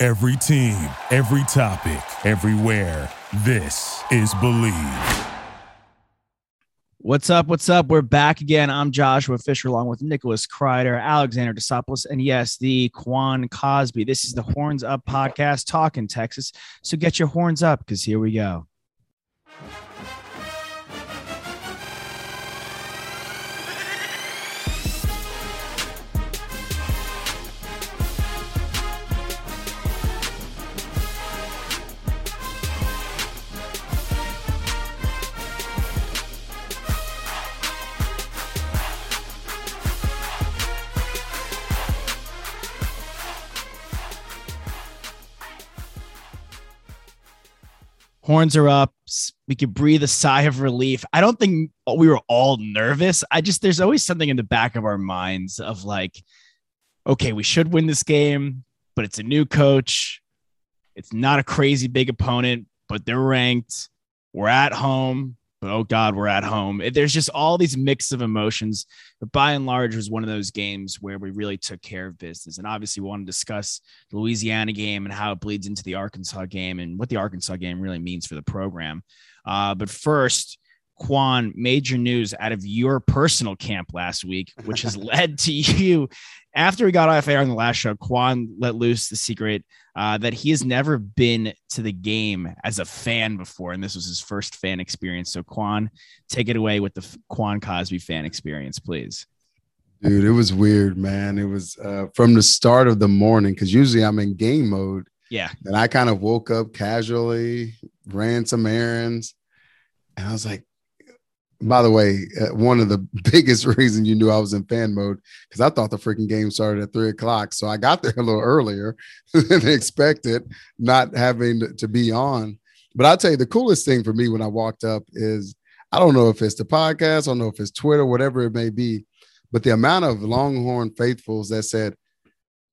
Every team, every topic, everywhere. This is Believe. What's up? What's up? We're back again. I'm Joshua Fisher along with Nicholas Kreider, Alexander Disopolis, and yes, the Quan Cosby. This is the Horns Up podcast, talking Texas. So get your horns up because here we go. Horns are up. We could breathe a sigh of relief. I don't think we were all nervous. There's always something in the back of our minds of like, okay, we should win this game, but it's a new coach. It's not a crazy big opponent, but they're ranked. We're at home, but oh God, we're at home. There's just all these mix of emotions, but by and large it was one of those games where we really took care of business. And obviously we want to discuss the Louisiana game and how it bleeds into the Arkansas game and what the Arkansas game really means for the program. But first, Quan, major news out of your personal camp last week, which has led to you. After we got off air on the last show, Quan let loose the secret that he has never been to the game as a fan before, and this was his first fan experience. So, Quan, take it away with the Quan Cosby fan experience, please. Dude, it was weird, man. It was from the start of the morning, because usually I'm in game mode. Yeah. And I kind of woke up casually, ran some errands, and I was like, by the way, one of the biggest reasons you knew I was in fan mode, because I thought the freaking game started at 3 o'clock. So I got there a little earlier than expected, not having to be on. But I'll tell you, the coolest thing for me when I walked up is, I don't know if it's the podcast, I don't know if it's Twitter, whatever it may be, but the amount of Longhorn faithfuls that said,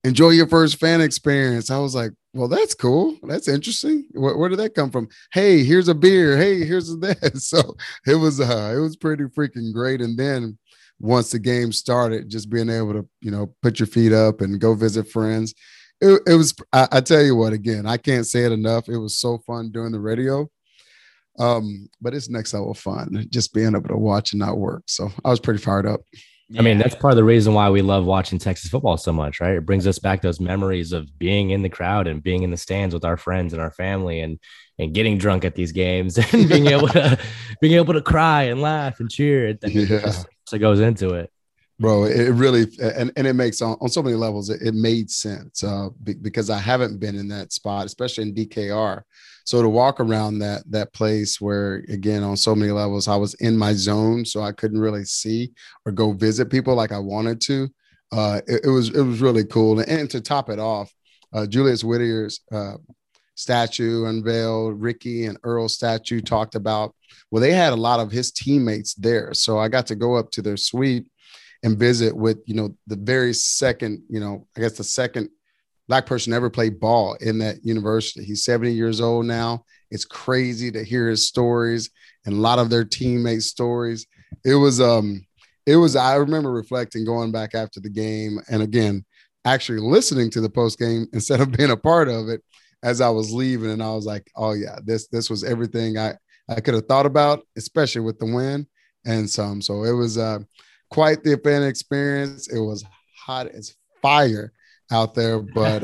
enjoy your first fan experience. I was like, well, that's cool. That's interesting. Where did that come from? Hey, here's a beer. Hey, here's that. So it was pretty freaking great. And then once the game started, just being able to, you know, put your feet up and go visit friends. It was, I tell you what, again, I can't say it enough. It was so fun doing the radio. But it's next level fun, just being able to watch and not work. So I was pretty fired up. Yeah. I mean, that's part of the reason why we love watching Texas football so much, right? It brings us back those memories of being in the crowd and being in the stands with our friends and our family and getting drunk at these games and being able to cry and laugh and cheer. It goes into it. Bro, it really, and it makes on so many levels, it made sense because I haven't been in that spot, especially in DKR. So to walk around that place where, again, on so many levels, I was in my zone, so I couldn't really see or go visit people like I wanted to. It was really cool. And to top it off, Julius Whittier's statue unveiled, Ricky and Earl's statue talked about, well, they had a lot of his teammates there. So I got to go up to their suite and visit with, you know, the very second, you know, I guess the second Black person ever played ball in that university. He's 70 years old now. It's crazy to hear his stories and a lot of their teammates' stories. It was, I remember reflecting, going back after the game. And again, actually listening to the post game instead of being a part of it as I was leaving. And I was like, oh yeah, this was everything I could have thought about, especially with the win and some. So it was, quite the fan experience. It was hot as fire out there, but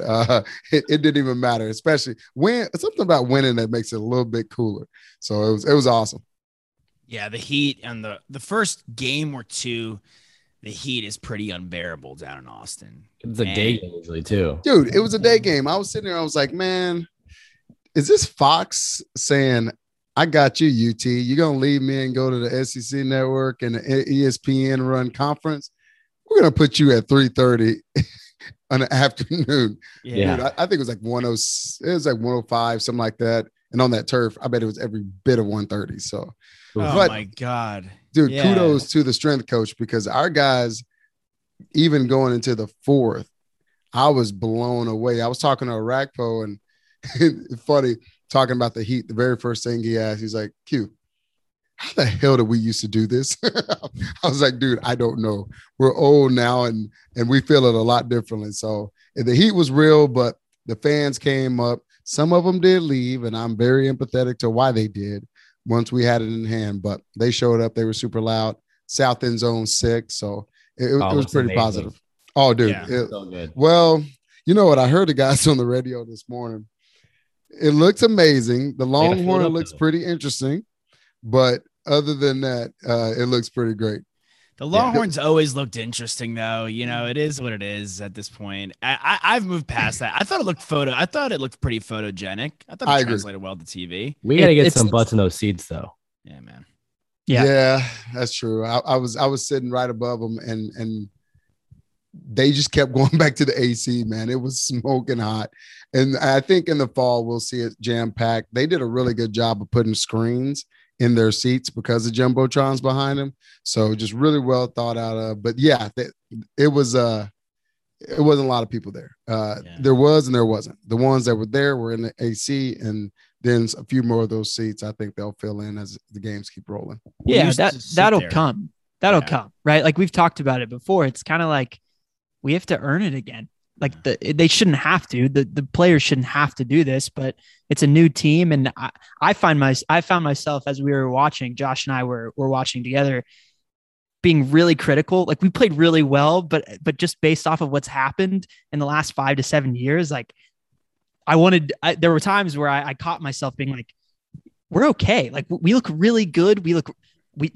it didn't even matter, especially when something about winning that makes it a little bit cooler. So it was awesome. Yeah, the heat and the first game or two, the heat is pretty unbearable down in Austin. It's a day game usually too. Dude, it was a day game. I was sitting there, I was like, man, is this Fox saying, I got you, UT. You're going to leave me and go to the SEC network and the ESPN run conference. We're going to put you at 3:30 an afternoon. Yeah. Dude, I think it was like 105, something like that. And on that turf, I bet it was every bit of 130. So, my God, dude, kudos to the strength coach, because our guys, even going into the fourth, I was blown away. I was talking to Arakpo, and funny, talking about the Heat. The very first thing he asked, he's like, Q, how the hell did we used to do this? I was like, dude, I don't know. We're old now, and we feel it a lot differently. So the heat was real, but the fans came up. Some of them did leave, and I'm very empathetic to why they did once we had it in hand. But they showed up. They were super loud. South end zone 6. So it was pretty amazing. Positive. Oh, dude. Yeah, so good. Well, you know what? I heard the guys on the radio this morning. It looks amazing. The Longhorn looks pretty interesting. But other than that, it looks pretty great. The Longhorns always looked interesting, though. You know, it is what it is at this point. I've moved past that. I thought it looked pretty photogenic. I thought it translated well to TV. We got to get some butts in those seats, though. Yeah, man. Yeah, that's true. I was sitting right above them, and they just kept going back to the AC, man. It was smoking hot. And I think in the fall, we'll see it jam-packed. They did a really good job of putting screens in their seats because of Jumbotrons behind them. So just really well thought out of. But yeah, it wasn't a lot of people there. There was and there wasn't. The ones that were there were in the AC, and then a few more of those seats I think they'll fill in as the games keep rolling. Yeah, that'll come. That'll come, right? Like we've talked about it before. It's kind of like we have to earn it again. Like they shouldn't have to. The players shouldn't have to do this, but it's a new team, and I found myself as we were watching, Josh and I were watching together, being really critical. Like we played really well, but just based off of what's happened in the last 5 to 7 years, like there were times where I caught myself being like, we're okay. Like we look really good.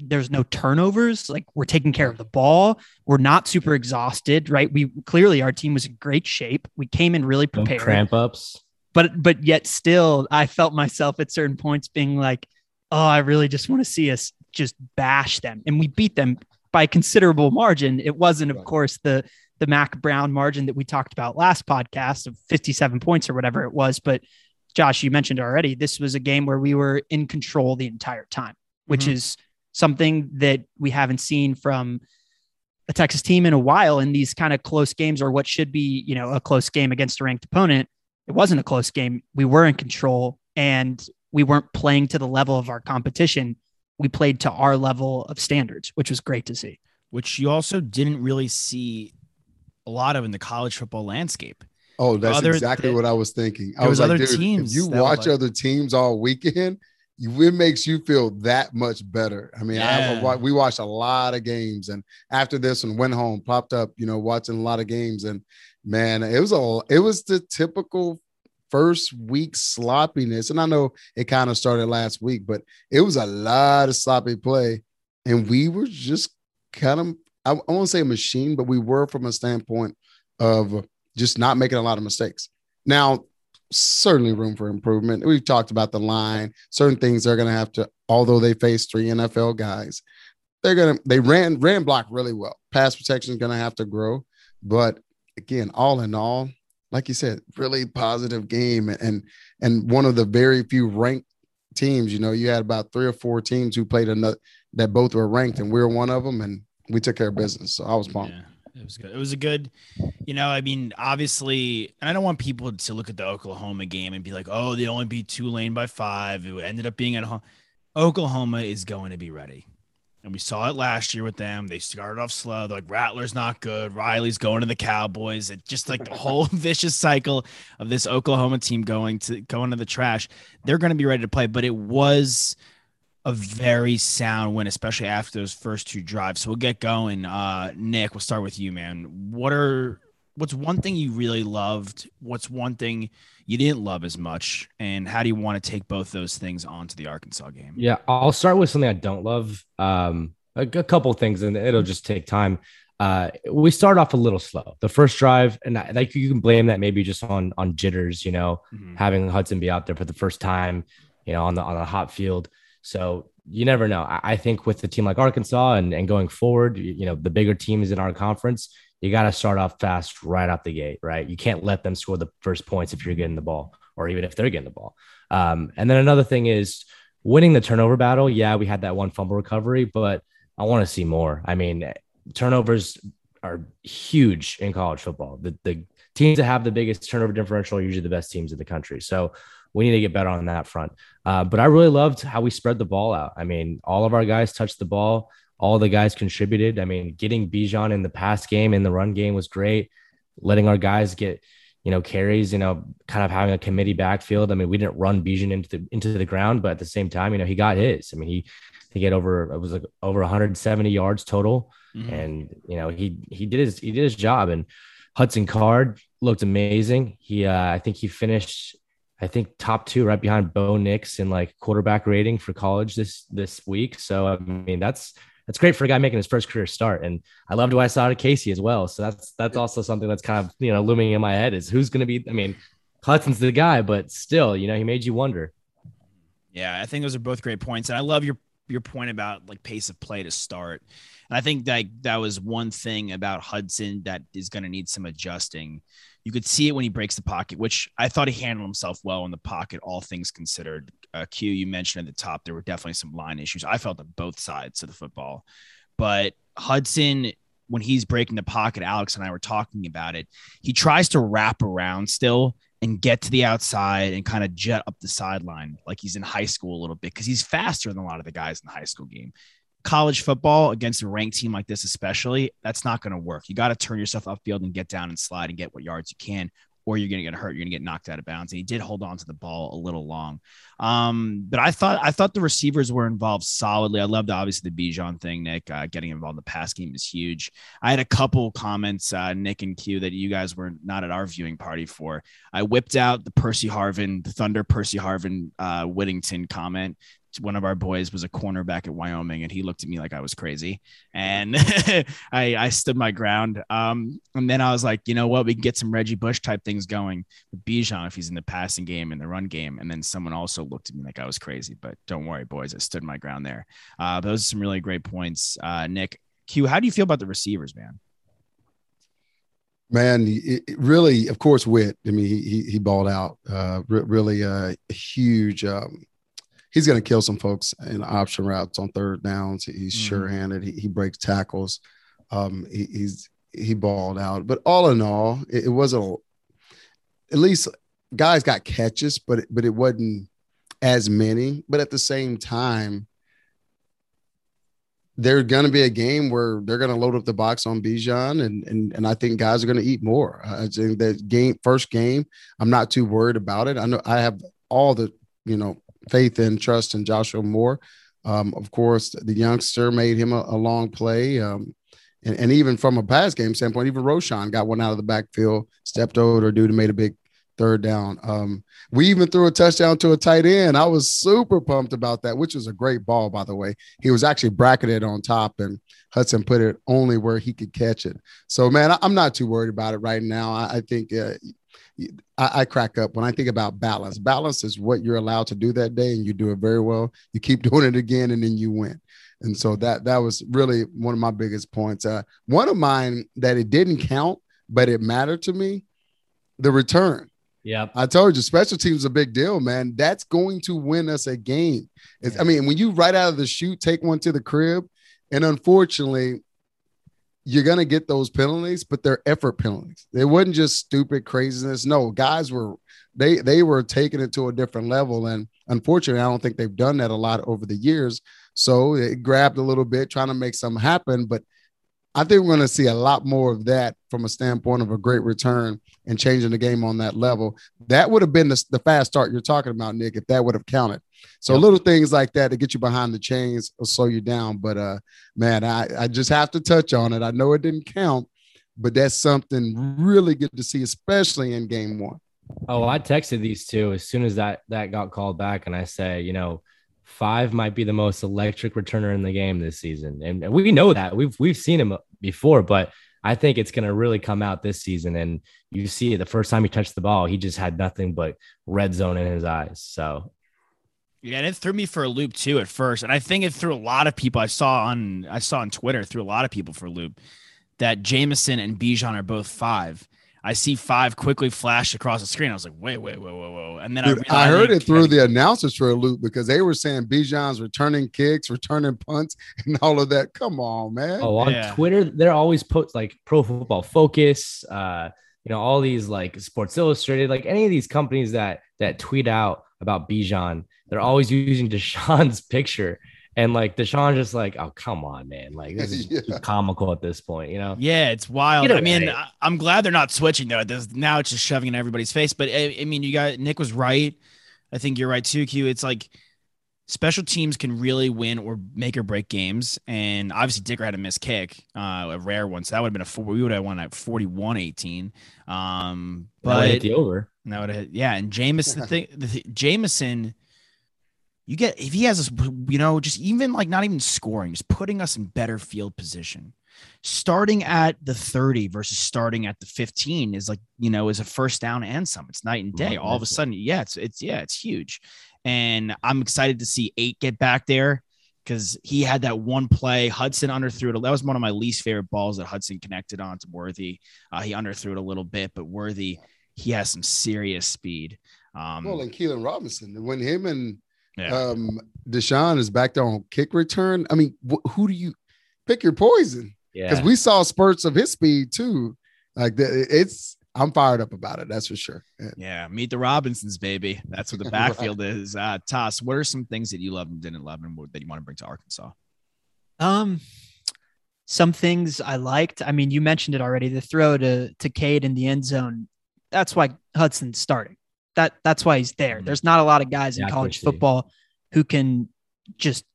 There's no turnovers. Like we're taking care of the ball. We're not super exhausted, right? We clearly, our team was in great shape. We came in really prepared. No cramp ups. But yet still, I felt myself at certain points being like, oh, I really just want to see us just bash them. And we beat them by a considerable margin. It wasn't, of course, the Mac Brown margin that we talked about last podcast of 57 points or whatever it was. But Josh, you mentioned already, this was a game where we were in control the entire time, which is something that we haven't seen from a Texas team in a while in these kind of close games, or what should be, you know, a close game against a ranked opponent. It wasn't a close game. We were in control, and we weren't playing to the level of our competition. We played to our level of standards, which was great to see. Which you also didn't really see a lot of in the college football landscape. Oh, that's exactly what I was thinking. I was like, dude, if you watch other teams all weekend, it makes you feel that much better. I mean, we watched a lot of games, and after this one, went home, popped up, you know, watching a lot of games, and man, it was the typical first week sloppiness. And I know it kind of started last week, but it was a lot of sloppy play, and we were just kind of, I won't say a machine, but we were from a standpoint of just not making a lot of mistakes. Now, certainly room for improvement. We've talked about the line, certain things they're going to have to, although they face 3 NFL guys, they ran block really well. Pass protection is going to have to grow. But again, all in all, like you said, really positive game. And one of the very few ranked teams, you know, you had about 3 or 4 teams who played another that both were ranked, and we were one of them, and we took care of business. So I was pumped. Yeah. It was good. It was a good, you know, I mean, obviously, and I don't want people to look at the Oklahoma game and be like, oh, they only beat Tulane by 5. It ended up being at home. Oklahoma is going to be ready. And we saw it last year with them. They started off slow. They're like, Rattler's not good. Riley's going to the Cowboys. It's just like the whole vicious cycle of this Oklahoma team going to the trash. They're going to be ready to play. But it was a very sound win, especially after those first 2 drives. So we'll get going. Nick, we'll start with you, man. What's one thing you really loved? What's one thing you didn't love as much? And how do you want to take both those things onto the Arkansas game? Yeah, I'll start with something I don't love. A couple of things, and it'll just take time. We start off a little slow. The first drive, and like you can blame that maybe just on jitters, you know, having Hudson be out there for the first time, you know, on a hot field. So you never know. I think with a team like Arkansas and going forward, you know, the bigger teams in our conference, you got to start off fast right out the gate, right? You can't let them score the first points if you're getting the ball, or even if they're getting the ball. And then another thing is winning the turnover battle. Yeah, we had that one fumble recovery, but I want to see more. I mean, turnovers are huge in college football. The teams that have the biggest turnover differential are usually the best teams in the country. So we need to get better on that front. But I really loved how we spread the ball out. I mean, all of our guys touched the ball. All the guys contributed. I mean, getting Bijan in the pass game, in the run game was great. Letting our guys get, you know, carries, you know, kind of having a committee backfield. I mean, we didn't run Bijan into the ground, but at the same time, you know, he got his. I mean, he got over 170 yards total. Mm-hmm. And, you know, he did his job. And Hudson Card looked amazing. I think he finished top two right behind Bo Nix in like quarterback rating for college this week. So, I mean, that's great for a guy making his first career start. And I loved what I saw out of Casey as well. So that's also something that's kind of, you know, looming in my head is who's going to be, I mean, Hudson's the guy, but still, you know, he made you wonder. Yeah. I think those are both great points. And I love your point about like pace of play to start. And I think that was one thing about Hudson that is going to need some adjusting. You could see it when he breaks the pocket, which I thought he handled himself well in the pocket, all things considered. Q, you mentioned at the top, there were definitely some line issues. I felt on both sides of the football. But Hudson, when he's breaking the pocket, Alex and I were talking about it, he tries to wrap around still and get to the outside and kind of jet up the sideline like he's in high school a little bit because he's faster than a lot of the guys in the high school game. College football against a ranked team like this, especially, that's not going to work. You got to turn yourself upfield and get down and slide and get what yards you can, or you're going to get hurt. You're going to get knocked out of bounds. And he did hold on to the ball a little long. But I thought the receivers were involved solidly. I loved obviously the Bijan thing, Nick, getting involved in the pass game is huge. I had a couple comments, Nick and Q, that you guys were not at our viewing party for. I whipped out the Percy Harvin, the Thunder Percy Harvin, Whittington comment. One of our boys was a cornerback at Wyoming and he looked at me like I was crazy. And I stood my ground. And then I was like, you know what, we can get some Reggie Bush type things going with Bijan if he's in the passing game and the run game. And then someone also looked at me like I was crazy, but don't worry, boys, I stood my ground there. Those are some really great points. Nick, Q, how do you feel about the receivers, man? Man, it really, of course, Witt, I mean, he balled out really huge, he's going to kill some folks in option routes on third downs. He's sure-handed. He breaks tackles. He balled out. But all in all, it wasn't – at least guys got catches, but it wasn't as many. But at the same time, there's going to be a game where they're going to load up the box on Bijan, and I think guys are going to eat more. I think that first game, I'm not too worried about it. I know I have all the, you know, faith and trust in Joshua Moore. Of course, the youngster made him a long play. And even from a pass game standpoint, even Rojo got one out of the backfield, stepped over, dude, and made a big third down. We even threw a touchdown to a tight end. I was super pumped about that, which was a great ball, by the way. He was actually bracketed on top, and Hudson put it only where he could catch it. So, man, I'm not too worried about it right now. I think I crack up when I think about balance. Balance is what you're allowed to do that day, and you do it very well. You keep doing it again, and then you win. And so that was really one of my biggest points. One of mine that it didn't count, but it mattered to me, the return. Yeah, I told you, special teams is a big deal, man. That's going to win us a game. I mean, when you right out of the chute take one to the crib, and unfortunately, you're going to get those penalties, but they're effort penalties. They wasn't just stupid craziness. No, guys were they were taking it to a different level, and unfortunately, I don't think they've done that a lot over the years. So it grabbed a little bit, trying to make something happen, but I think we're going to see a lot more of that from a standpoint of a great return and changing the game on that level. That would have been the fast start you're talking about, Nick, if that would have counted. So little things like that to get you behind the chains will slow you down. But, man, I just have to touch on it. I know it didn't count, but that's something really good to see, especially in game one. Oh, I texted these two as soon as that got called back, and I say, you know, Five might be the most electric returner in the game this season. And we know that. We've seen him before, but I think it's going to really come out this season. And you see it the first time he touched the ball, he just had nothing but red zone in his eyes. So Yeah, and it threw me for a loop too at first, and I think it threw a lot of people. I saw on Twitter, threw a lot of people for a loop that Jameson and Bijan are both 5. I see 5 quickly flash across the screen. I was like, wait. And then I heard it through the announcers for a loop because they were saying Bijan's returning kicks, returning punts, and all of that. Come on, man. Oh, on Twitter, they're always put like Pro Football Focus, all these like Sports Illustrated, like any of these companies that tweet out about Bijan, they're always using Deshaun's picture. And like Deshaun's just like, oh, come on, man. Like this is comical at this point, you know? Yeah, it's wild. I mean, I'm glad they're not switching though. Now it's just shoving in everybody's face. But I mean, Nick was right. I think you're right too, Q. It's like special teams can really win or make or break games. And obviously Dicker had a missed kick, a rare one. So that would have been we would have won at 41-18. But hit the over. And Jameson, Jameson, you get, if he has this, just even like not even scoring, just putting us in better field position, starting at the 30 versus starting at the 15 is like, is a first down and some. It's night and day. All of a sudden. Yeah. It's huge. And I'm excited to see 8 get back there because he had that one play. Hudson underthrew it. That was one of my least favorite balls that Hudson connected on to Worthy. He underthrew it a little bit, but Worthy, he has some serious speed. And Keelan Robinson, when him and Deshaun is back there on kick return. I mean, who do you pick your poison? Yeah, because we saw spurts of his speed too. Like I'm fired up about it. That's for sure. Yeah, meet the Robinsons, baby. That's what the backfield is. Toss. What are some things that you loved and didn't love, and that you want to bring to Arkansas? Some things I liked. I mean, you mentioned it already. The throw to Cade in the end zone. That's why Hudson's starting. That's why he's there. There's not a lot of guys in college football who can just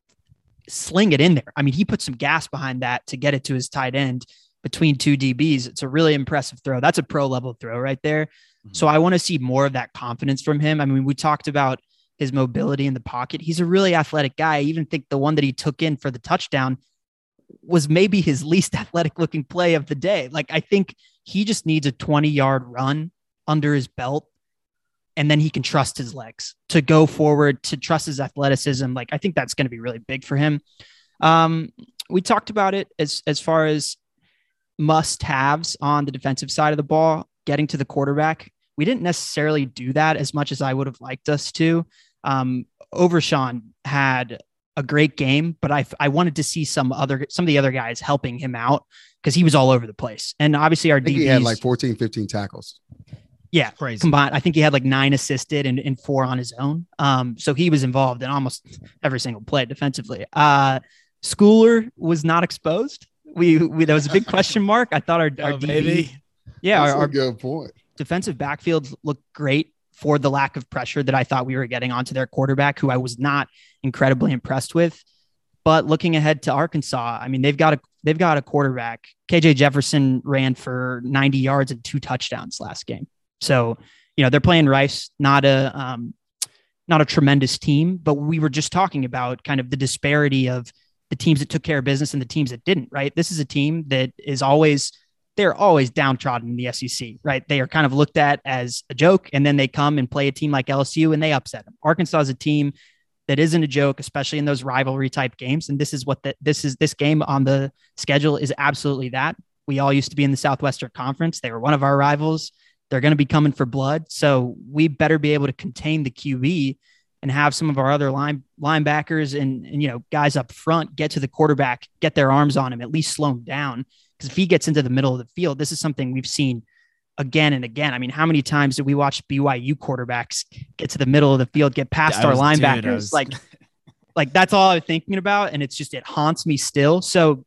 sling it in there. I mean, he put some gas behind that to get it to his tight end between two DBs. It's a really impressive throw. That's a pro level throw right there. Mm-hmm. So I want to see more of that confidence from him. I mean, we talked about his mobility in the pocket. He's a really athletic guy. I even think the one that he took in for the touchdown was maybe his least athletic looking play of the day. Like, I think he just needs a 20-yard run under his belt. And then he can trust his legs to go forward, to trust his athleticism. Like, I think that's going to be really big for him. We talked about it as far as must-haves on the defensive side of the ball, getting to the quarterback. We didn't necessarily do that as much as I would have liked us to. Overshown had a great game, but I wanted to see some of the other guys helping him out because he was all over the place. And obviously I think he had like 14, 15 tackles. Yeah, crazy. Combined, I think he had like 9 assisted and 4 on his own. So he was involved in almost every single play defensively. Schooler was not exposed. We that was a big question mark. I thought our DB, our good point. Defensive backfield looked great for the lack of pressure that I thought we were getting onto their quarterback, who I was not incredibly impressed with. But looking ahead to Arkansas, I mean, they've got a quarterback. KJ Jefferson ran for 90 yards and 2 touchdowns last game. So, they're playing Rice, not a tremendous team, but we were just talking about kind of the disparity of the teams that took care of business and the teams that didn't, right? This is a team that they're always downtrodden in the SEC, right? They are kind of looked at as a joke, and then they come and play a team like LSU and they upset them. Arkansas is a team that isn't a joke, especially in those rivalry type games. And this is this game on the schedule is absolutely that. We all used to be in the Southwestern Conference. They were one of our rivals. They're going to be coming for blood. So we better be able to contain the QB and have some of our other linebackers and guys up front get to the quarterback, get their arms on him, at least slow him down. Because if he gets into the middle of the field, this is something we've seen again and again. I mean, how many times did we watch BYU quarterbacks get to the middle of the field, get past our linebackers? Like that's all I was thinking about. And it haunts me still. So,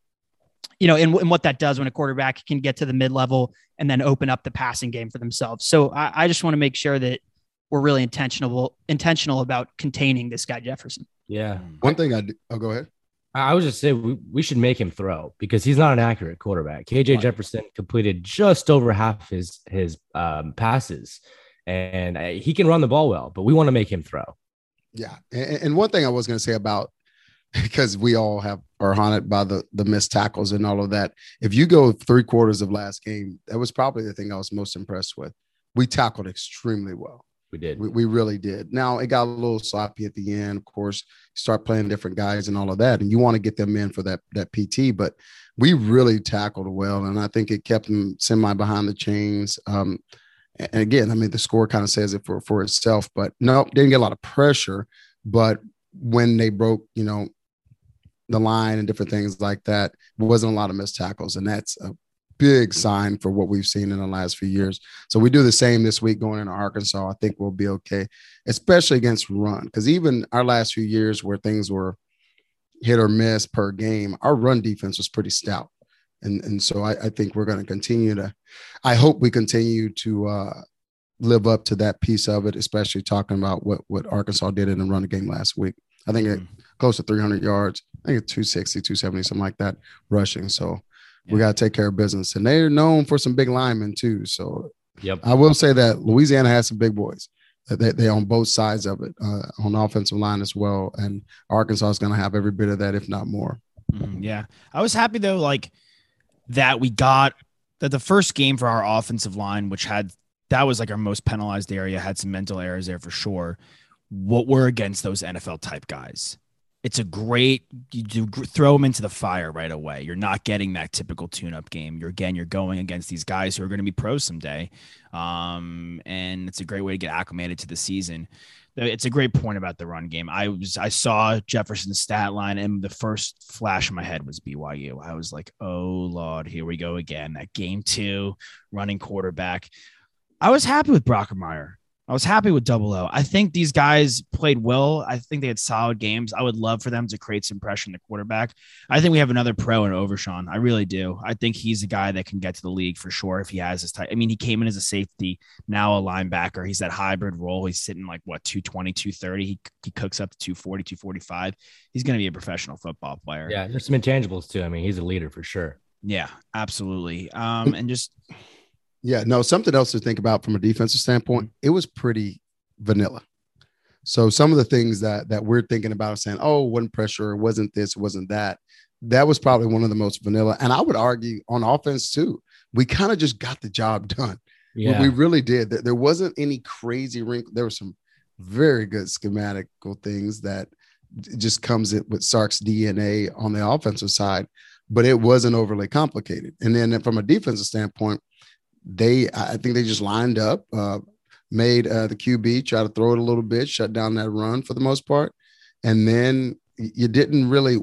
and what that does when a quarterback can get to the mid-level and then open up the passing game for themselves. So I just want to make sure that we're really intentional about containing this guy, Jefferson. Yeah. One thing I'll go ahead. I was just saying we should make him throw because he's not an accurate quarterback. KJ Jefferson completed just over half his passes, and he can run the ball well, but we want to make him throw. Yeah. And one thing I was going to say about, because we all are haunted by the missed tackles and all of that. If you go 3/4 of last game, that was probably the thing I was most impressed with. We tackled extremely well. We did. We really did. Now, it got a little sloppy at the end. Of course, you start playing different guys and all of that, and you want to get them in for that PT. But we really tackled well, and I think it kept them semi behind the chains. And again, I mean, the score kind of says it for itself. But no, didn't get a lot of pressure. But when they broke, you know, the line and different things like that, there wasn't a lot of missed tackles, and that's a big sign for what we've seen in the last few years. So we do the same this week going into Arkansas. I think we'll be okay, especially against run, because even our last few years where things were hit or miss per game, our run defense was pretty stout. And so I think we're going to continue to – I hope we continue to live up to that piece of it, especially talking about what Arkansas did in the run game last week. I think it close to 300 yards. I think it's 260, 270, something like that, rushing. So we got to take care of business. And they're known for some big linemen too. So I will say that Louisiana has some big boys. They're on both sides of it, on the offensive line as well. And Arkansas is going to have every bit of that, if not more. Yeah. I was happy, though, like that we got that the first game for our offensive line, which had – that was like our most penalized area, had some mental errors there for sure. What we're against those NFL type guys. It's a great, you do throw them into the fire right away. You're not getting that typical tune-up game. You're going against these guys who are going to be pros someday. And it's a great way to get acclimated to the season. It's a great point about the run game. I saw Jefferson's stat line, and the first flash in my head was BYU. I was like, oh, Lord, here we go again. That game two, running quarterback. I was happy with Brockermeyer. I was happy with Double O. I think these guys played well. I think they had solid games. I would love for them to create some pressure in the quarterback. I think we have another pro in Overshown. I really do. I think he's a guy that can get to the league for sure if he has his type. I mean, he came in as a safety, now a linebacker. He's that hybrid role. He's sitting like, what, 220, 230. He cooks up to 240, 245. He's going to be a professional football player. Yeah, there's some intangibles too. I mean, he's a leader for sure. Yeah, absolutely. And just... Yeah, no, something else to think about from a defensive standpoint, it was pretty vanilla. So some of the things that we're thinking about saying, oh, it wasn't pressure, it wasn't this, it wasn't that, that was probably one of the most vanilla. And I would argue on offense too, we kind of just got the job done. Yeah. We really did. There wasn't any crazy wrinkle. There were some very good schematical things that just comes with Sark's DNA on the offensive side, but it wasn't overly complicated. And then from a defensive standpoint, I think they just lined up, made the QB try to throw it a little bit, shut down that run for the most part. And then you didn't really,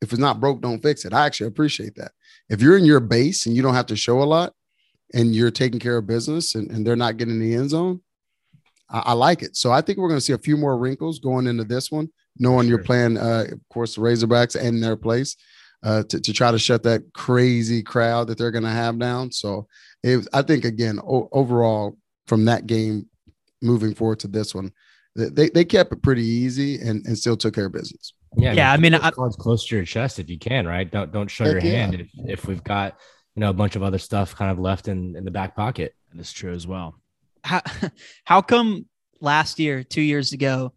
if it's not broke, don't fix it. I actually appreciate that. If you're in your base and you don't have to show a lot and you're taking care of business and they're not getting in the end zone, I like it. So I think we're going to see a few more wrinkles going into this one, knowing you're playing, of course, the Razorbacks and their place. To try to shut that crazy crowd that they're going to have down. So I think, again, overall, from that game moving forward to this one, they kept it pretty easy and still took care of business. Yeah, I mean, it's close to your chest if you can, right? Don't show your hand if we've got, you know, a bunch of other stuff kind of left in the back pocket. And it's true as well. How come last year, 2 years ago,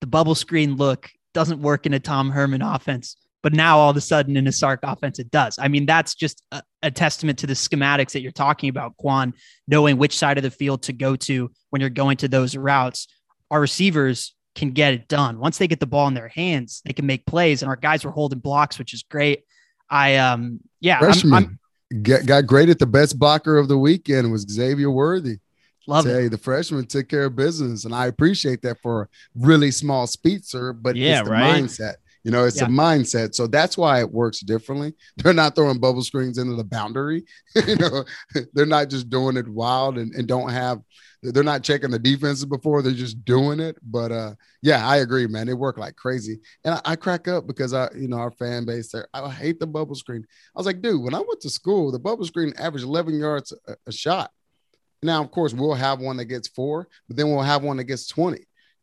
the bubble screen look doesn't work in a Tom Herman offense? But now all of a sudden in a Sark offense, it does. I mean, that's just a testament to the schematics that you're talking about, Quan, knowing which side of the field to go to when you're going to those routes. Our receivers can get it done. Once they get the ball in their hands, they can make plays. And our guys were holding blocks, which is great. Got graded the best blocker of the weekend was Xavier Worthy. Love it. The freshman took care of business. And I appreciate that for a really small speedster, but it's the mindset. You know, it's a mindset. So that's why it works differently. They're not throwing bubble screens into the boundary. You know, they're not just doing it wild and they're not checking the defenses before. They're just doing it. But yeah, I agree, man. They work like crazy. And I crack up because our fan base there, I hate the bubble screen. I was like, dude, when I went to school, the bubble screen averaged 11 yards a shot. Now, of course, we'll have one that gets 4, but then we'll have one that gets 20.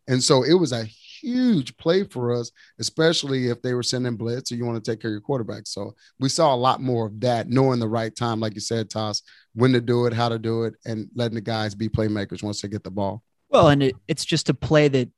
And so it was a huge play for us, especially if they were sending blitz or you want to take care of your quarterback. So we saw a lot more of that, knowing the right time, like you said, Toss, when to do it, how to do it, and letting the guys be playmakers once they get the ball. Well, and it's just a play that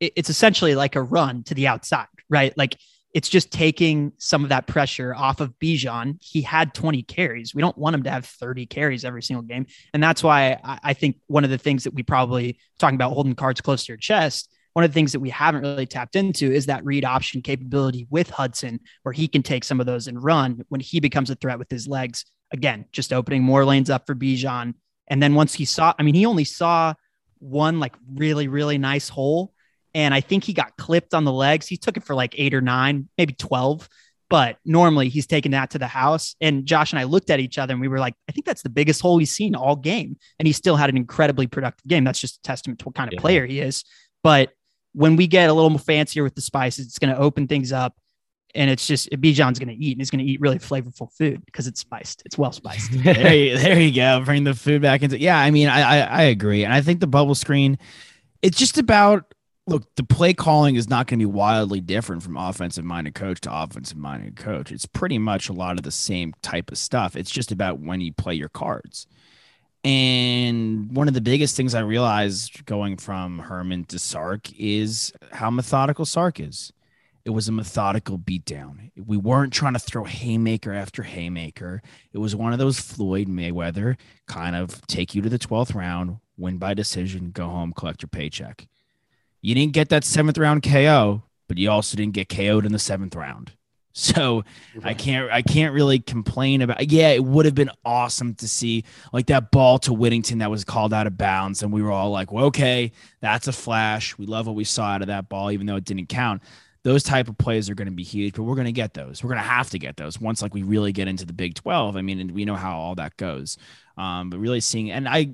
it's essentially like a run to the outside, right? Like it's just taking some of that pressure off of Bijan. He had 20 carries. We don't want him to have 30 carries every single game. And that's why I think one of the things that we probably talking about holding cards close to your chest, one of the things that we haven't really tapped into is that read option capability with Hudson, where he can take some of those and run when he becomes a threat with his legs. Again, just opening more lanes up for Bijan. And then once he saw, I mean, he only saw one like really, really nice hole. And I think he got clipped on the legs. He took it for like 8 or 9, maybe 12. But normally he's taking that to the house. And Josh and I looked at each other and we were like, I think that's the biggest hole he's seen all game. And he still had an incredibly productive game. That's just a testament to what kind of player he is. But when we get a little more fancier with the spices, it's going to open things up. And it's just, Bijan's going to eat, and he's going to eat really flavorful food because it's spiced. It's well spiced. There you go. Bring the food back into. Yeah, I mean, I agree. And I think the bubble screen, it's just about, look, the play calling is not going to be wildly different from offensive-minded coach to offensive-minded coach. It's pretty much a lot of the same type of stuff. It's just about when you play your cards. And one of the biggest things I realized going from Herman to Sark is how methodical Sark is. It was a methodical beatdown. We weren't trying to throw haymaker after haymaker. It was one of those Floyd Mayweather kind of take you to the 12th round, win by decision, go home, collect your paycheck. You didn't get that 7th round KO, but you also didn't get KO'd in the 7th round. So I can't really complain about. Yeah, it would have been awesome to see like that ball to Whittington that was called out of bounds, and we were all like, well, okay, that's a flash. We love what we saw out of that ball, even though it didn't count. Those type of plays are going to be huge, but we're going to get those. We're going to have to get those once like we really get into the Big 12. I mean, and we know how all that goes. But really seeing, and I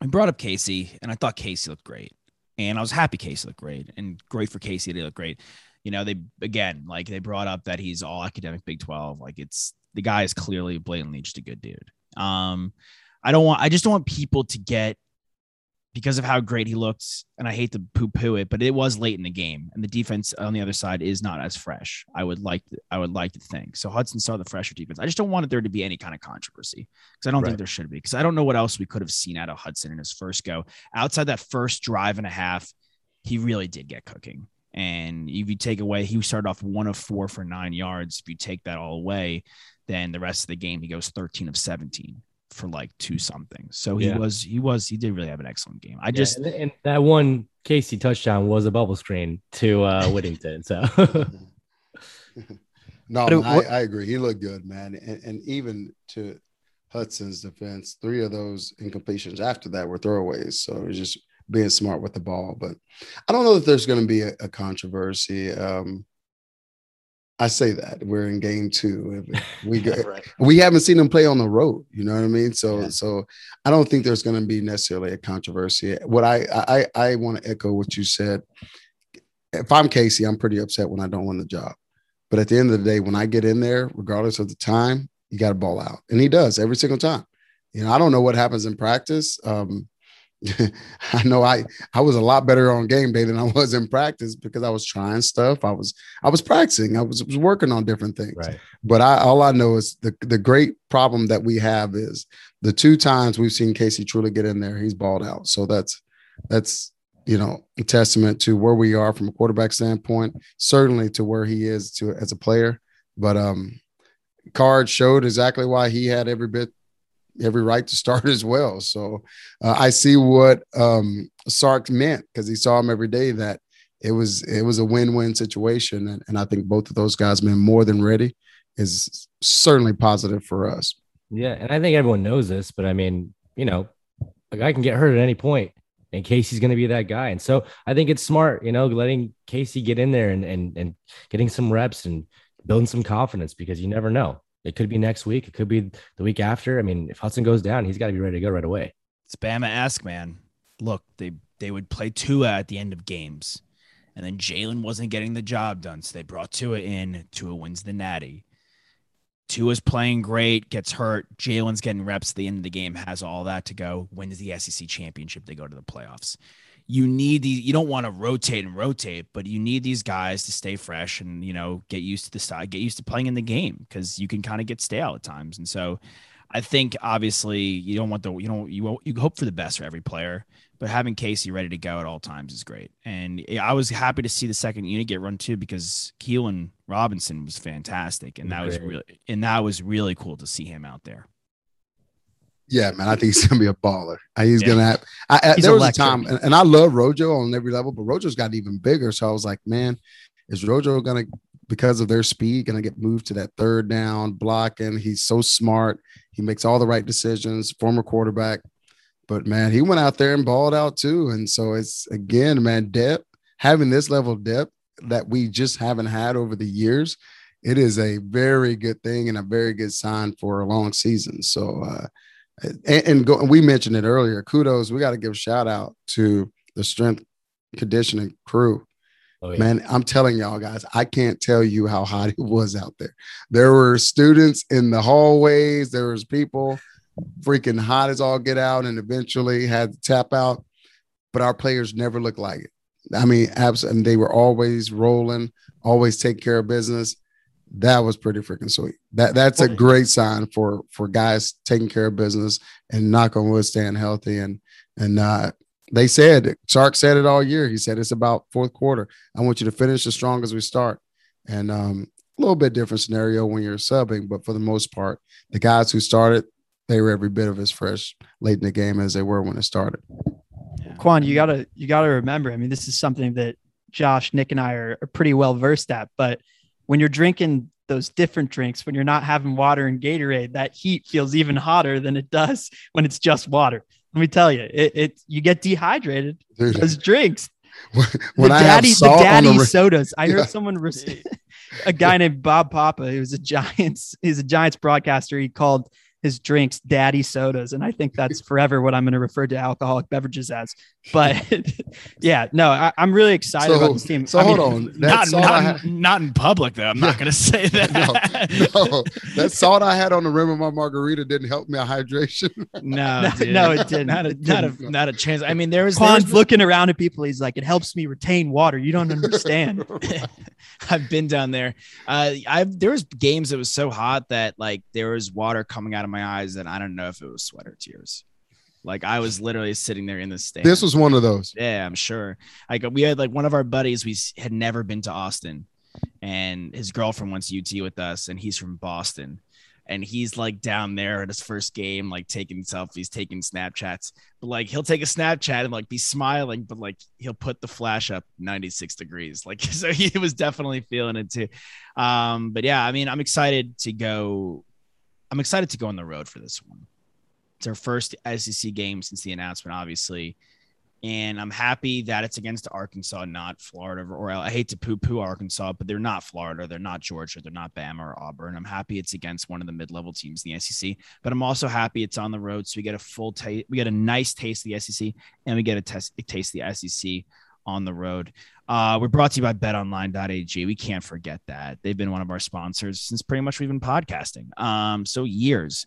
brought up Casey, and I thought Casey looked great, and I was happy Casey looked great, and great for Casey to look great. You know, they brought up that he's all academic Big 12. Like, it's, the guy is clearly blatantly just a good dude. I just don't want people to get, because of how great he looked, and I hate to poo-poo it, but it was late in the game, and the defense on the other side is not as fresh. I would like to think. So Hudson saw the fresher defense. I just don't want there to be any kind of controversy, because I don't think there should be, because I don't know what else we could have seen out of Hudson in his first go. Outside that first drive and a half, he really did get cooking. And if you take away, he started off 1 of 4 for 9 yards. If you take that all away, then the rest of the game, he goes 13 of 17. For like 2 something. So he did really have an excellent game. And that one Casey touchdown was a bubble screen to Whittington. So I agree. He looked good, man. And even to Hudson's defense, 3 of those incompletions after that were throwaways. So it was just being smart with the ball, but I don't know that there's going to be a controversy. I say that we're in game 2. We haven't seen them play on the road. You know what I mean? So I don't think there's going to be necessarily a controversy. What I want to echo what you said. If I'm Casey, I'm pretty upset when I don't win the job. But at the end of the day, when I get in there, regardless of the time, you got to ball out. And he does every single time. You know, I don't know what happens in practice. I know I was a lot better on game day than I was in practice because I was trying stuff. I was practicing. I was working on different things. Right. But all I know is the great problem that we have is the 2 times we've seen Casey truly get in there, he's balled out. So that's you know, a testament to where we are from a quarterback standpoint, certainly to where he is to as a player. But Card showed exactly why he had every right to start as well. So I see what Sark meant, because he saw him every day, that it was a win-win situation. And I think both of those guys being more than ready is certainly positive for us. Yeah. And I think everyone knows this, but I mean, you know, a guy can get hurt at any point, and Casey's going to be that guy. And so I think it's smart, you know, letting Casey get in there and getting some reps and building some confidence, because you never know. It could be next week. It could be the week after. I mean, if Hudson goes down, he's got to be ready to go right away. It's Bama-esque, man. Look, they would play Tua at the end of games, and then Jalen wasn't getting the job done, so they brought Tua in. Tua wins the Natty. Tua's playing great, gets hurt. Jalen's getting reps at the end of the game, has all that to go, wins the SEC championship. They go to the playoffs. You need these. You don't want to rotate, but you need these guys to stay fresh and, you know, get used to the side, get used to playing in the game, because you can kind of get stale at times. And so, I think obviously you don't want the you hope for the best for every player, but having Casey ready to go at all times is great. And I was happy to see the second unit get run too, because Keelan Robinson was fantastic, and that was really cool to see him out there. Yeah, man, I think he's gonna be a baller. He's gonna have. There was a time, and I love Rojo on every level, but Rojo's gotten even bigger. So I was like, man, is Rojo gonna, because of their speed, gonna get moved to that third down blocking? He's so smart. He makes all the right decisions. Former quarterback, but man, he went out there and balled out too. And so it's again, man, depth. Having this level of depth that we just haven't had over the years, it is a very good thing and a very good sign for a long season. So. And we mentioned it earlier. Kudos. We got to give a shout out to the strength conditioning crew. Oh, yeah. Man, I'm telling y'all guys, I can't tell you how hot it was out there. There were students in the hallways. There was people freaking hot as all get out and eventually had to tap out. But our players never looked like it. I mean, absolutely. They were always rolling, always take care of business. That was pretty freaking sweet. That's a great sign for guys taking care of business and knock on wood, staying healthy. And they said, Sark said it all year. He said, it's about fourth quarter. I want you to finish as strong as we start. And a little bit different scenario when you're subbing, but for the most part, the guys who started, they were every bit of as fresh late in the game as they were when it started. Yeah. Quan, you gotta remember, I mean, this is something that Josh, Nick, and I are pretty well versed at, but when you're drinking those different drinks, when you're not having water and Gatorade, that heat feels even hotter than it does when it's just water. Let me tell you, you get dehydrated because drinks. When I have salt on the sodas, I heard someone, a guy named Bob Papa, who was a Giants broadcaster. He called his drinks daddy sodas. And I think that's forever what I'm going to refer to alcoholic beverages as. But yeah, no, I'm really excited about this team. So hold on. Not in public, though. I'm not going to say that. No, that salt I had on the rim of my margarita didn't help me with hydration. No, it didn't. Not a chance. I mean, there was Quan's looking around at people. He's like, it helps me retain water. You don't understand. I've been down there. There was games that was so hot that like there was water coming out of my eyes, and I don't know if it was sweat or tears. Like I was literally sitting there in the stand. This was one of those. Yeah, I'm sure. Like we had like one of our buddies, we had never been to Austin, and his girlfriend went to UT with us, and he's from Boston, and he's like down there at his first game, like taking selfies, taking Snapchats. But like he'll take a Snapchat and like be smiling, but like he'll put the flash up 96 degrees. Like so, he was definitely feeling it too. But yeah, I mean, I'm excited to go on the road for this one. It's our first SEC game since the announcement, obviously. And I'm happy that it's against Arkansas, not Florida. Or I hate to poo-poo Arkansas, but they're not Florida. They're not Georgia. They're not Bama or Auburn. I'm happy it's against one of the mid-level teams in the SEC. But I'm also happy it's on the road, so we get a full taste. We get a nice taste of the SEC, and we get a taste of the SEC on the road. We're brought to you by betonline.ag. We can't forget that. They've been one of our sponsors since pretty much we've been podcasting. So years.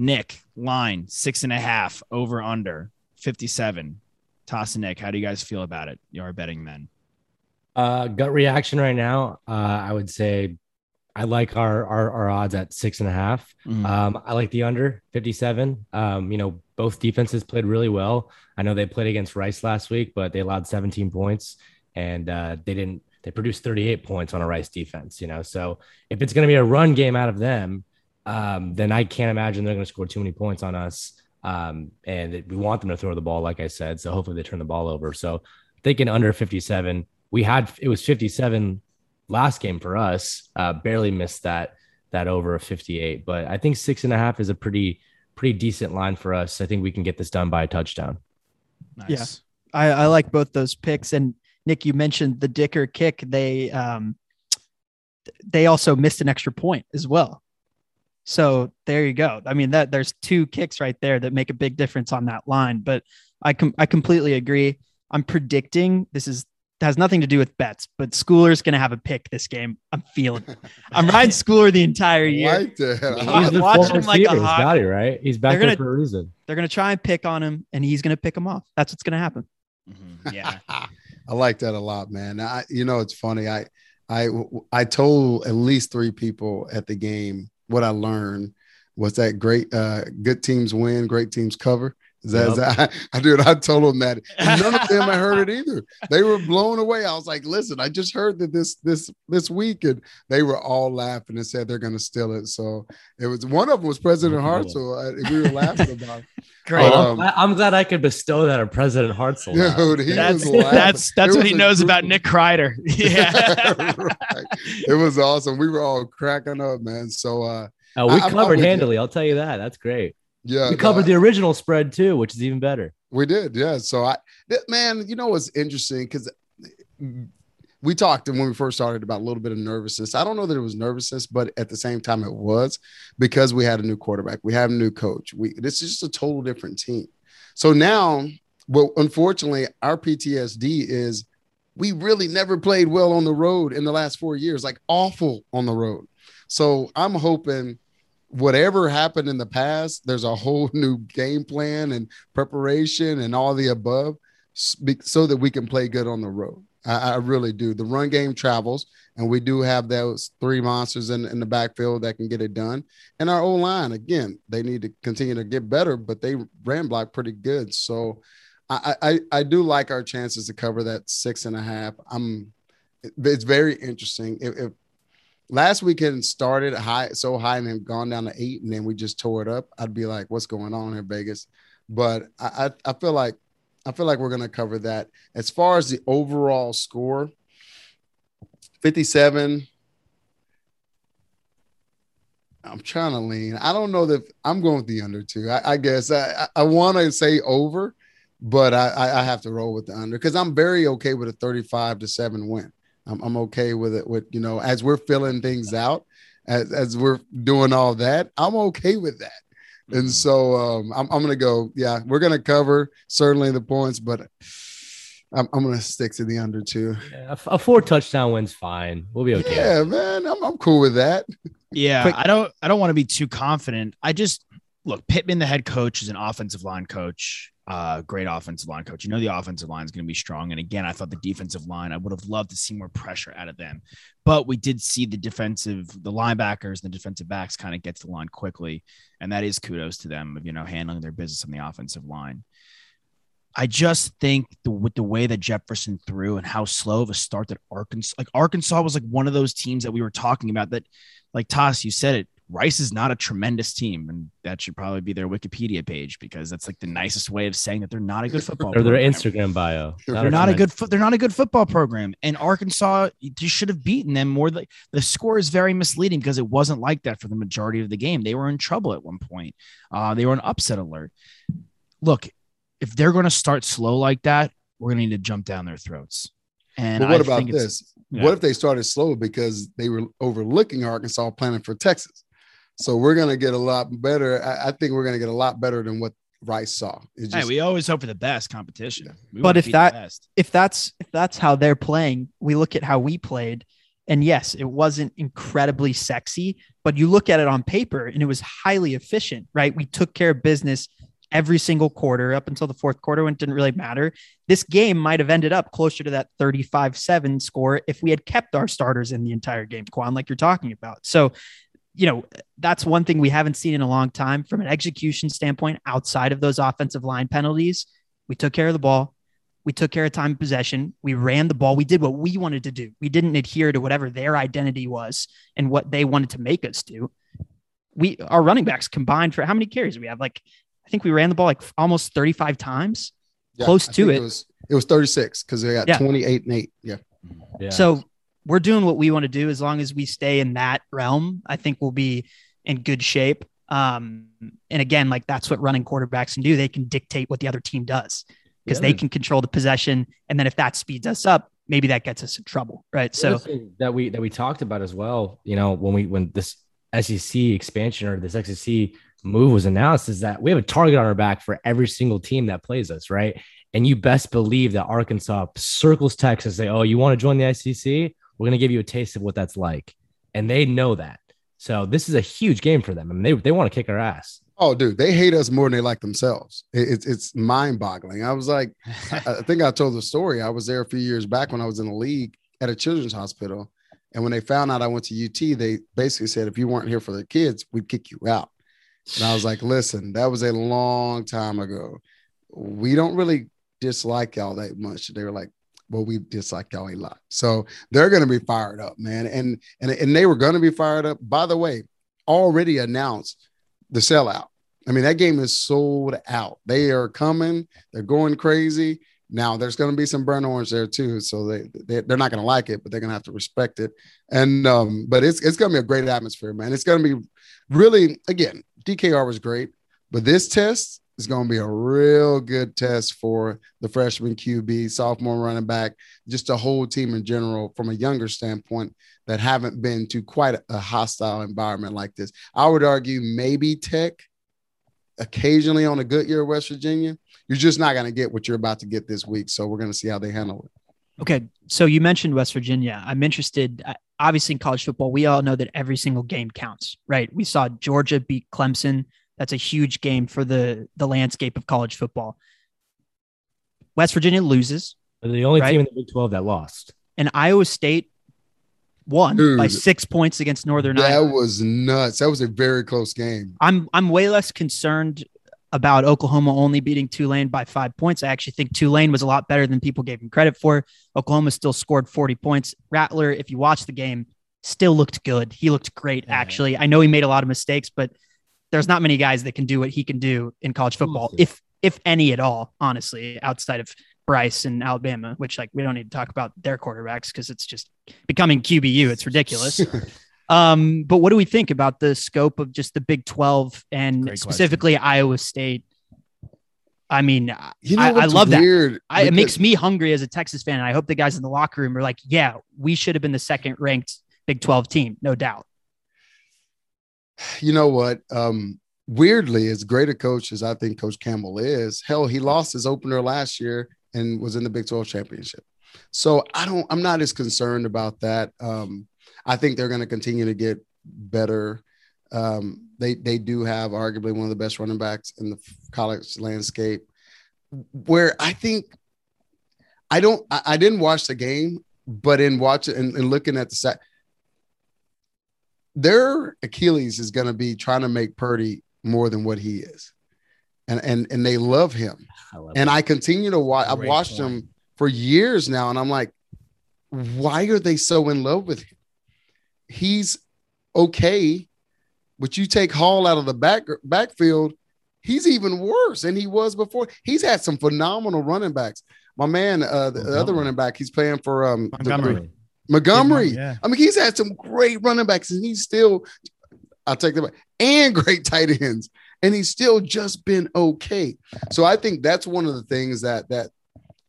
Nick, line 6.5, over under 57. Toss and Nick, how do you guys feel about it? You are betting men. Gut reaction right now. I would say I like our odds at 6.5. Mm-hmm. I like the under 57. Both defenses played really well. I know they played against Rice last week, but they allowed 17 points. And they produced 38 points on a Rice defense, So if it's going to be a run game out of them, then I can't imagine they're going to score too many points on us. And we want them to throw the ball, like I said. So hopefully they turn the ball over. So thinking under 57, it was 57 last game for us. Barely missed that over of 58. But I think 6.5 is a pretty decent line for us. I think we can get this done by a touchdown. Nice. Yeah, I like both those picks. And Nick, you mentioned the Dicker kick. They also missed an extra point as well. So there you go. I mean, there's two kicks right there that make a big difference on that line. But I completely agree. I'm predicting has nothing to do with bets, but Schooler's going to have a pick this game. I'm feeling it. I'm riding Schooler the entire year. I like that. I'm watching him like a hawk. Right? He's back there for a reason. They're going to try and pick on him, and he's going to pick him off. That's what's going to happen. Mm-hmm. Yeah. I like that a lot, man. It's funny. I told at least three people at the game what I learned was that good teams win, great teams cover. Dude, I told them that. None of them had heard it either. They were blown away. I was like, listen, I just heard that this week, and they were all laughing and said they're going to steal it. So it was, one of them was President Hartzell. We were laughing about it. Great. I'm glad I could bestow that on President Hartzell. Dude, that's what he knows about Nick Kreider. Yeah. Right. It was awesome. We were all cracking up, man. So we covered handily. I'll tell you that. That's great. Yeah, we covered the original spread too, which is even better. We did, yeah. So you know what's interesting, because we talked when we first started about a little bit of nervousness. I don't know that it was nervousness, but at the same time, it was, because we had a new quarterback, we had a new coach. This is just a total different team. So now, well, unfortunately, our PTSD is we really never played well on the road in the last 4 years, like awful on the road. So I'm hoping, whatever happened in the past, there's a whole new game plan and preparation and all the above, so that we can play good on the road. I really do. The run game travels, and we do have those three monsters in the backfield that can get it done. And our O-line, again, they need to continue to get better, but they ran block pretty good. So I do like our chances to cover that 6.5. It's very interesting. If last weekend started so high and then gone down to 8, and then we just tore it up, I'd be like, what's going on here, Vegas? But I feel like we're going to cover that. As far as the overall score, 57. I'm trying to lean. I don't know that I'm going with the under, too. I guess I want to say over, but I have to roll with the under, because I'm very okay with a 35-7 win. I'm okay with it. With, you know, as we're filling things out, as we're doing all that, I'm okay with that. And so I'm going to go, yeah, we're going to cover certainly the points, but I'm going to stick to the under too. Yeah, a 4-touchdown win's fine. We'll be okay. Yeah, man, I'm cool with that. Yeah, I don't want to be too confident. I just look, Pittman, the head coach, is an offensive line coach. Great offensive line coach. You know, the offensive line is going to be strong. And again, I thought the defensive line, I would have loved to see more pressure out of them, but we did see the linebackers and the defensive backs kind of get to the line quickly. And that is kudos to them of, you know, handling their business on the offensive line. I just think with the way that Jefferson threw and how slow of a start that Arkansas was, like, one of those teams that we were talking about that, like, Toss, you said it, Rice is not a tremendous team, and that should probably be their Wikipedia page, because that's like the nicest way of saying that they're not a good football program. Or their Instagram bio. They're not a good football program, and Arkansas just should have beaten them more. The score is very misleading, because it wasn't like that for the majority of the game. They were in trouble at one point. They were an upset alert. Look, if they're going to start slow like that, we're going to need to jump down their throats. And but what about this? Yeah. What if they started slow because they were overlooking Arkansas, planning for Texas? So we're going to get a lot better. I think we're going to get a lot better than what Rice saw. We always hope for the best competition. Yeah. But if that's how they're playing, we look at how we played. And yes, it wasn't incredibly sexy, but you look at it on paper and it was highly efficient, right? We took care of business every single quarter up until the fourth quarter, when it didn't really matter. This game might have ended up closer to that 35-7 score if we had kept our starters in the entire game, Quan, like you're talking about. So, you know, that's one thing we haven't seen in a long time from an execution standpoint. Outside of those offensive line penalties, we took care of the ball. We took care of time of possession. We ran the ball. We did what we wanted to do. We didn't adhere to whatever their identity was and what they wanted to make us do. Our running backs combined for how many carries we have? Like, I think we ran the ball like almost 35 times, yeah, close to it. It was 36 because they got 28-8. Yeah. So we're doing what we want to do. As long as we stay in that realm, I think we'll be in good shape. And again, like, that's what running quarterbacks can do. They can dictate what the other team does, because they can control the possession. And then if that speeds us up, maybe that gets us in trouble. Right. So that we talked about as well, you know, when this SEC expansion or this SEC move was announced, is that we have a target on our back for every single team that plays us. Right. And you best believe that Arkansas circles Texas, say, oh, you want to join the SEC? We're going to give you a taste of what that's like. And they know that. So this is a huge game for them. I mean, they want to kick our ass. Oh, dude, they hate us more than they like themselves. It's mind-boggling. I was like, I think I told the story. I was there a few years back when I was in the league at a children's hospital. And when they found out I went to UT, they basically said, if you weren't here for the kids, we'd kick you out. And I was like, listen, that was a long time ago. we don't really dislike y'all that much. They were like, well, we dislike y'all a lot. So they're going to be fired up, man. And they were going to be fired up. By the way, already announced the sellout. I mean, that game is sold out. They are coming. They're going crazy. Now, there's going to be some burnt orange there, too. So they're not going to like it, but they're going to have to respect it. And but it's going to be a great atmosphere, man. It's going to be really, again, DKR was great. But this test is going to be a real good test for the freshman QB, sophomore running back, just the whole team in general from a younger standpoint that haven't been to quite a hostile environment like this. I would argue maybe Tech occasionally on a good year of West Virginia. You're just not going to get what you're about to get this week. So we're going to see how they handle it. Okay. So you mentioned West Virginia. I'm interested. Obviously in college football, we all know that every single game counts, right? We saw Georgia beat Clemson. That's a huge game for the landscape of college football. West Virginia loses. They're the only team in the Big 12 that lost. And Iowa State won by 6 points against Northern Iowa. That was nuts. That was a very close game. I'm way less concerned about Oklahoma only beating Tulane by 5 points. I actually think Tulane was a lot better than people gave him credit for. Oklahoma still scored 40 points. Rattler, if you watch the game, still looked good. He looked great, actually. I know he made a lot of mistakes, but there's not many guys that can do what he can do in college football, if any at all, honestly, outside of Rice and Alabama, which like we don't need to talk about their quarterbacks because it's just becoming QBU. It's ridiculous. But what do we think about the scope of just the Big 12 and specifically Iowa State? I mean, you know, I love that. It makes me hungry as a Texas fan. And I hope the guys in the locker room are like, yeah, we should have been the second ranked Big 12 team. No doubt. You know what? Weirdly, as great a coach as I think Coach Campbell is, hell, he lost his opener last year and was in the Big 12 championship. So I'm not as concerned about that. I think they're going to continue to get better. They do have arguably one of the best running backs in the college landscape where I think I didn't watch the game, but in watching and looking at the side, their Achilles is going to be trying to make Purdy more than what he is. And they love him. I continue to watch. I've watched him for years now. And I'm like, why are they so in love with him? He's okay. But you take Hall out of the backfield. He's even worse than he was before. He's had some phenomenal running backs. My man, the other running back, he's playing for Montgomery. Yeah. I mean, he's had some great running backs, and he's still – I'll take that back – and great tight ends, and he's still just been okay. So I think that's one of the things that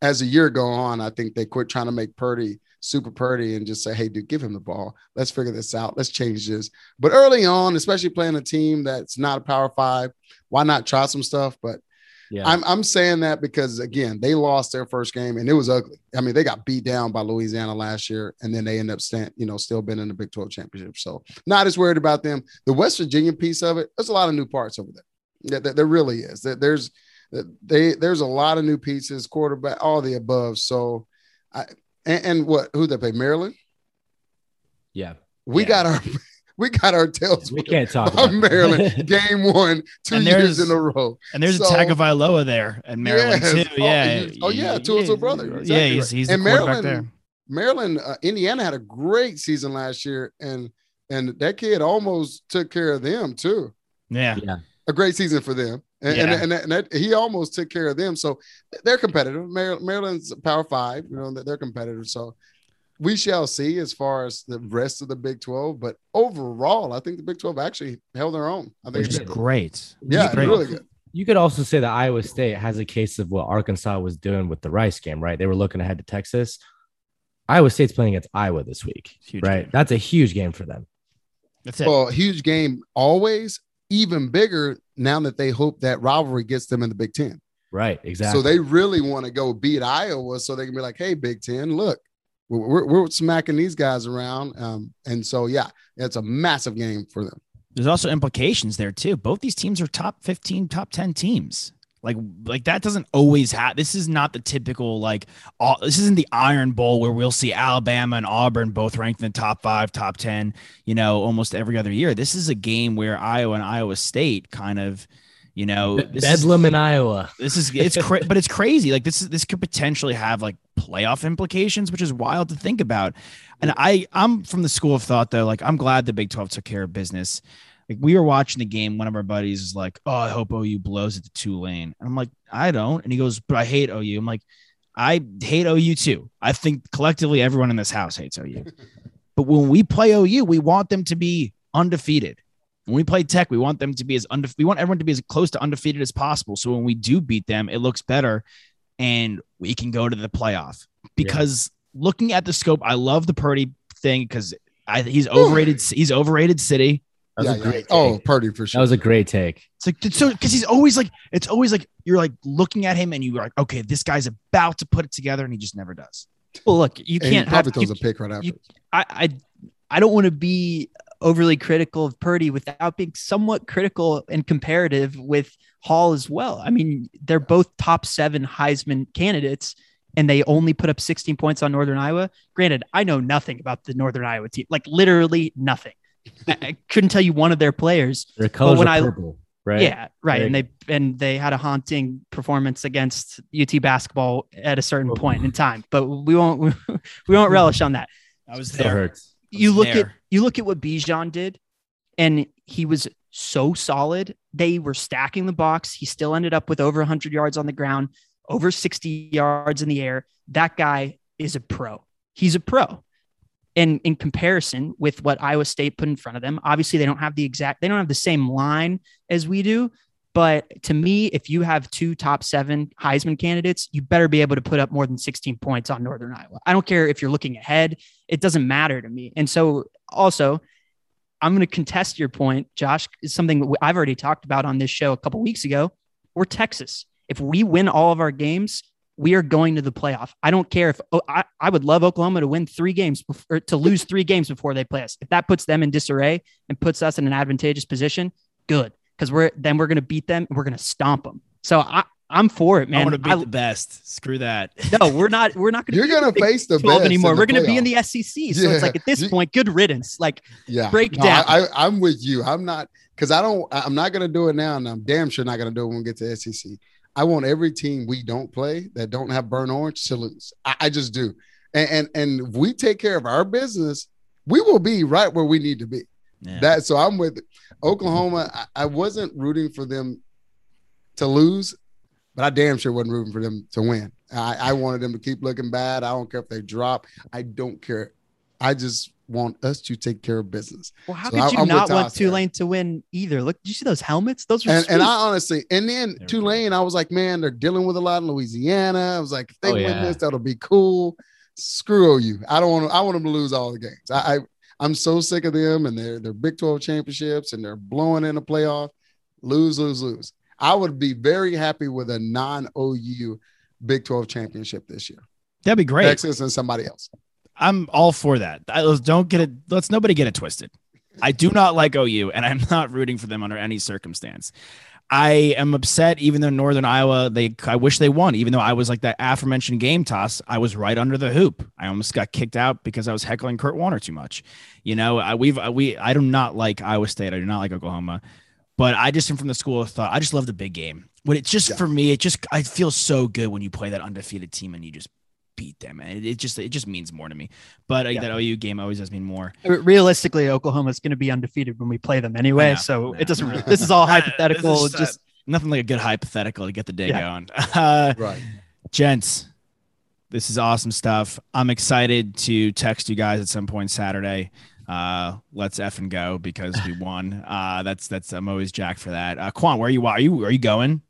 as the year goes on, I think they quit trying to make Purdy super Purdy and just say, hey, dude, give him the ball. Let's figure this out. Let's change this. But early on, especially playing a team that's not a Power 5, why not try some stuff? But yeah. I'm saying that because, again, they lost their first game, and it was ugly. I mean, they got beat down by Louisiana last year, and then they end up still been in the Big 12 championship. So not as worried about them. The West Virginia piece of it, there's a lot of new parts over there. There really is. There's a lot of new pieces, quarterback, all the above. So who they play? Maryland? Yeah. We got our tails. We can't talk about Maryland. Game one, 2 years in a row. And there's a Tagovailoa there and Maryland too. Yeah. Tua's brother. Exactly he's the quarterback there. Maryland, Indiana had a great season last year, and that kid almost took care of them too. Yeah. A great season for them, and he almost took care of them. So they're competitive. Maryland's Power 5. You know, they're competitive. So. We shall see as far as the rest of the Big 12, but overall, I think the Big 12 actually held their own. I think it's great. Yeah, it's really good. You could also say that Iowa State has a case of what Arkansas was doing with the Rice game, right? They were looking ahead to Texas. Iowa State's playing against Iowa this week, right? Game. That's a huge game for them. That's it. Well, huge game always, even bigger now that they hope that rivalry gets them in the Big 10. Right, exactly. So they really want to go beat Iowa so they can be like, hey, Big 10, look. We're smacking these guys around. And so, yeah, it's a massive game for them. There's also implications there, too. Both these teams are top 15, top 10 teams. Like that doesn't always happen. This is not the typical, this isn't the Iron Bowl where we'll see Alabama and Auburn both ranked in the top 5, top 10, almost every other year. This is a game where Iowa and Iowa State kind of You know, Bedlam in Iowa. This is but it's crazy. Like this could potentially have like playoff implications, which is wild to think about. And I'm from the school of thought though. Like I'm glad the Big 12 took care of business. Like we were watching the game. One of our buddies is like, "Oh, I hope OU blows it to Tulane." And I'm like, "I don't." And he goes, "But I hate OU." I'm like, "I hate OU too." I think collectively everyone in this house hates OU. But when we play OU, we want them to be undefeated. When we play Tech, we want them to be we want everyone to be as close to undefeated as possible. So when we do beat them, it looks better and we can go to the playoff. Because looking at the scope, I love the Purdy thing because he's overrated. He's overrated city. That was a great take. Oh, Purdy for sure. That was a great take. It's like, so because it's always like you're like looking at him and you're like, okay, this guy's about to put it together and he just never does. Well, look, you can't have a pick right after. I don't want to be overly critical of Purdy without being somewhat critical and comparative with Hall as well. I mean, they're both top 7 Heisman candidates and they only put up 16 points on Northern Iowa. Granted, I know nothing about the Northern Iowa team, like literally nothing. I couldn't tell you one of their players. Their colors are purple, right? Yeah, right. And they had a haunting performance against UT basketball at a certain point in time, but we won't relish on that. I was there. That hurts. You look at what Bijan did, and he was so solid. They were stacking the box. He still ended up with over 100 yards on the ground, over 60 yards in the air. That guy is a pro. He's a pro. And in comparison with what Iowa State put in front of them, obviously they don't have the same line as we do. But to me, if you have 2 top 7 Heisman candidates, you better be able to put up more than 16 points on Northern Iowa. I don't care if you're looking ahead. It doesn't matter to me. And so also, I'm going to contest your point, Josh. It's something I've already talked about on this show a couple weeks ago. We're Texas. If we win all of our games, we are going to the playoff. I don't care if I would love Oklahoma to win 3 games or to lose 3 games before they play us. If that puts them in disarray and puts us in an advantageous position, good. Because we're going to beat them. And we're going to stomp them. So I'm for it, man. I want to be the best. Screw that. No, we're not going to. You're going to face the best anymore. We're going to be in the SEC. So it's like at this point, good riddance. Like break down. I'm with you. I'm not because I'm not going to do it now, and I'm damn sure not going to do it when we get to SEC. I want every team we don't play that don't have burnt orange to lose. I just do. And if we take care of our business, we will be right where we need to be. Yeah. So I'm with Oklahoma. I wasn't rooting for them to lose, but I damn sure wasn't rooting for them to win. I wanted them to keep looking bad. I don't care if they drop. I don't care. I just want us to take care of business. Well, how could you not want Tulane to win either? Look, did you see those helmets? Those were and I honestly, and then Tulane, I was like, man, they're dealing with a lot in Louisiana. I was like, if they win this, that'll be cool. Screw you. I want them to lose all the games. I'm so sick of them and their Big 12 championships and they're blowing in the playoff. Lose. I would be very happy with a non-OU Big 12 championship this year. That'd be great. Texas and somebody else. I'm all for that. Let's nobody get it twisted. I do not like OU and I'm not rooting for them under any circumstance. I am upset, even though Northern Iowa, I wish they won, even though I was like that aforementioned game toss. I was right under the hoop. I almost got kicked out because I was heckling Kurt Warner too much. You know, I do not like Iowa State. I do not like Oklahoma, but I just am from the school of thought. I just love the big game. But it's just for me, I feel so good when you play that undefeated team and you just beat them. And it just means more to me, but that OU game always does mean more. Realistically, Oklahoma is going to be undefeated when we play them anyway. It doesn't really, this is all hypothetical. This is just nothing like a good hypothetical to get the day going. Right. Gents, this is awesome stuff. I'm excited to text you guys at some point Saturday. Let's effing go because we won. That's I'm always jacked for that. Quan, where are you going?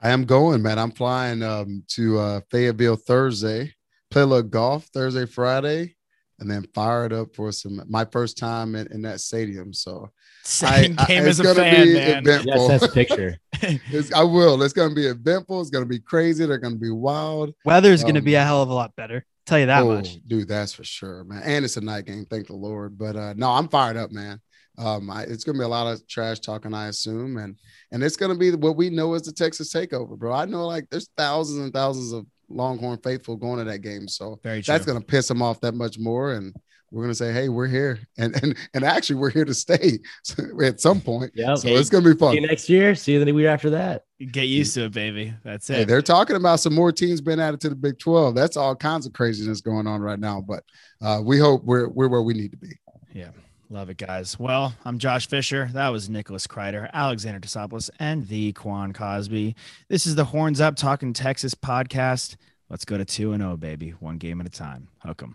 I am going, man. I'm flying to Fayetteville Thursday. Play a little golf Thursday, Friday, and then fire it up for my first time in that stadium. So it's going to be eventful. Yes, that's a picture. I will. It's going to be eventful. It's going to be crazy. They're going to be wild. Weather's going to be a hell of a lot better. Tell you that much. Dude, that's for sure, man. And it's a night game. Thank the Lord. But no, I'm fired up, man. It's going to be a lot of trash talking, I assume. And it's going to be what we know as the Texas takeover, bro. I know like there's thousands and thousands of Longhorn faithful going to that game. So that's going to piss them off that much more. And we're going to say, hey, we're here. And actually, we're here to stay at some point. Yep. So it's going to be fun. See you next year. See you the week after that. Get used to it, baby. That's it. Hey, they're talking about some more teams being added to the Big 12. That's all kinds of craziness going on right now. But we hope we're where we need to be. Yeah. Love it, guys. Well, I'm Josh Fisher. That was Nicholas Kreider, Alexander Disopolis, and the Quan Cosby. This is the Horns Up Talking Texas podcast. Let's go to 2-0, baby. One game at a time. Hook 'em.